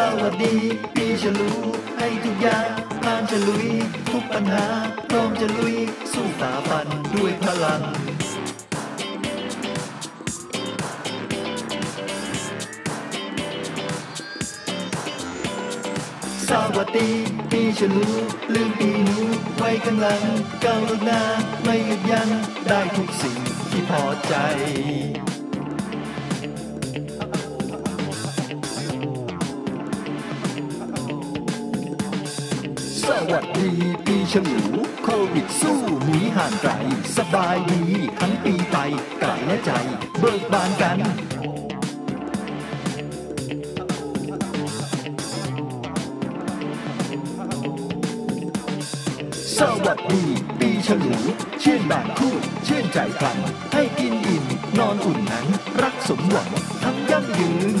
สวัสดีพี่จะรู้ให้ทุกอย่างพร้อมจะลุยทุกปัญหาพร้อมจะลุยสู้ฝ่าฟันด้วยพลังสวัสดีพี่จะรู้ลืมปีหนูไว้ข้างหลังก้าวหน้าไม่หยุดยั้งได้ทุกสิ่งที่พอใจสวัสดีปีฉลูโควิดสู้หนีห่างไกลสบายดีทั้งปีไปกายและใจเบิกบานกันสวัสดีปีฉลูชื่นบานคู่ชื่นใจกันให้กินอิ่มนอนอุ่นหนังรักสมหวังทั้งยั่งยืน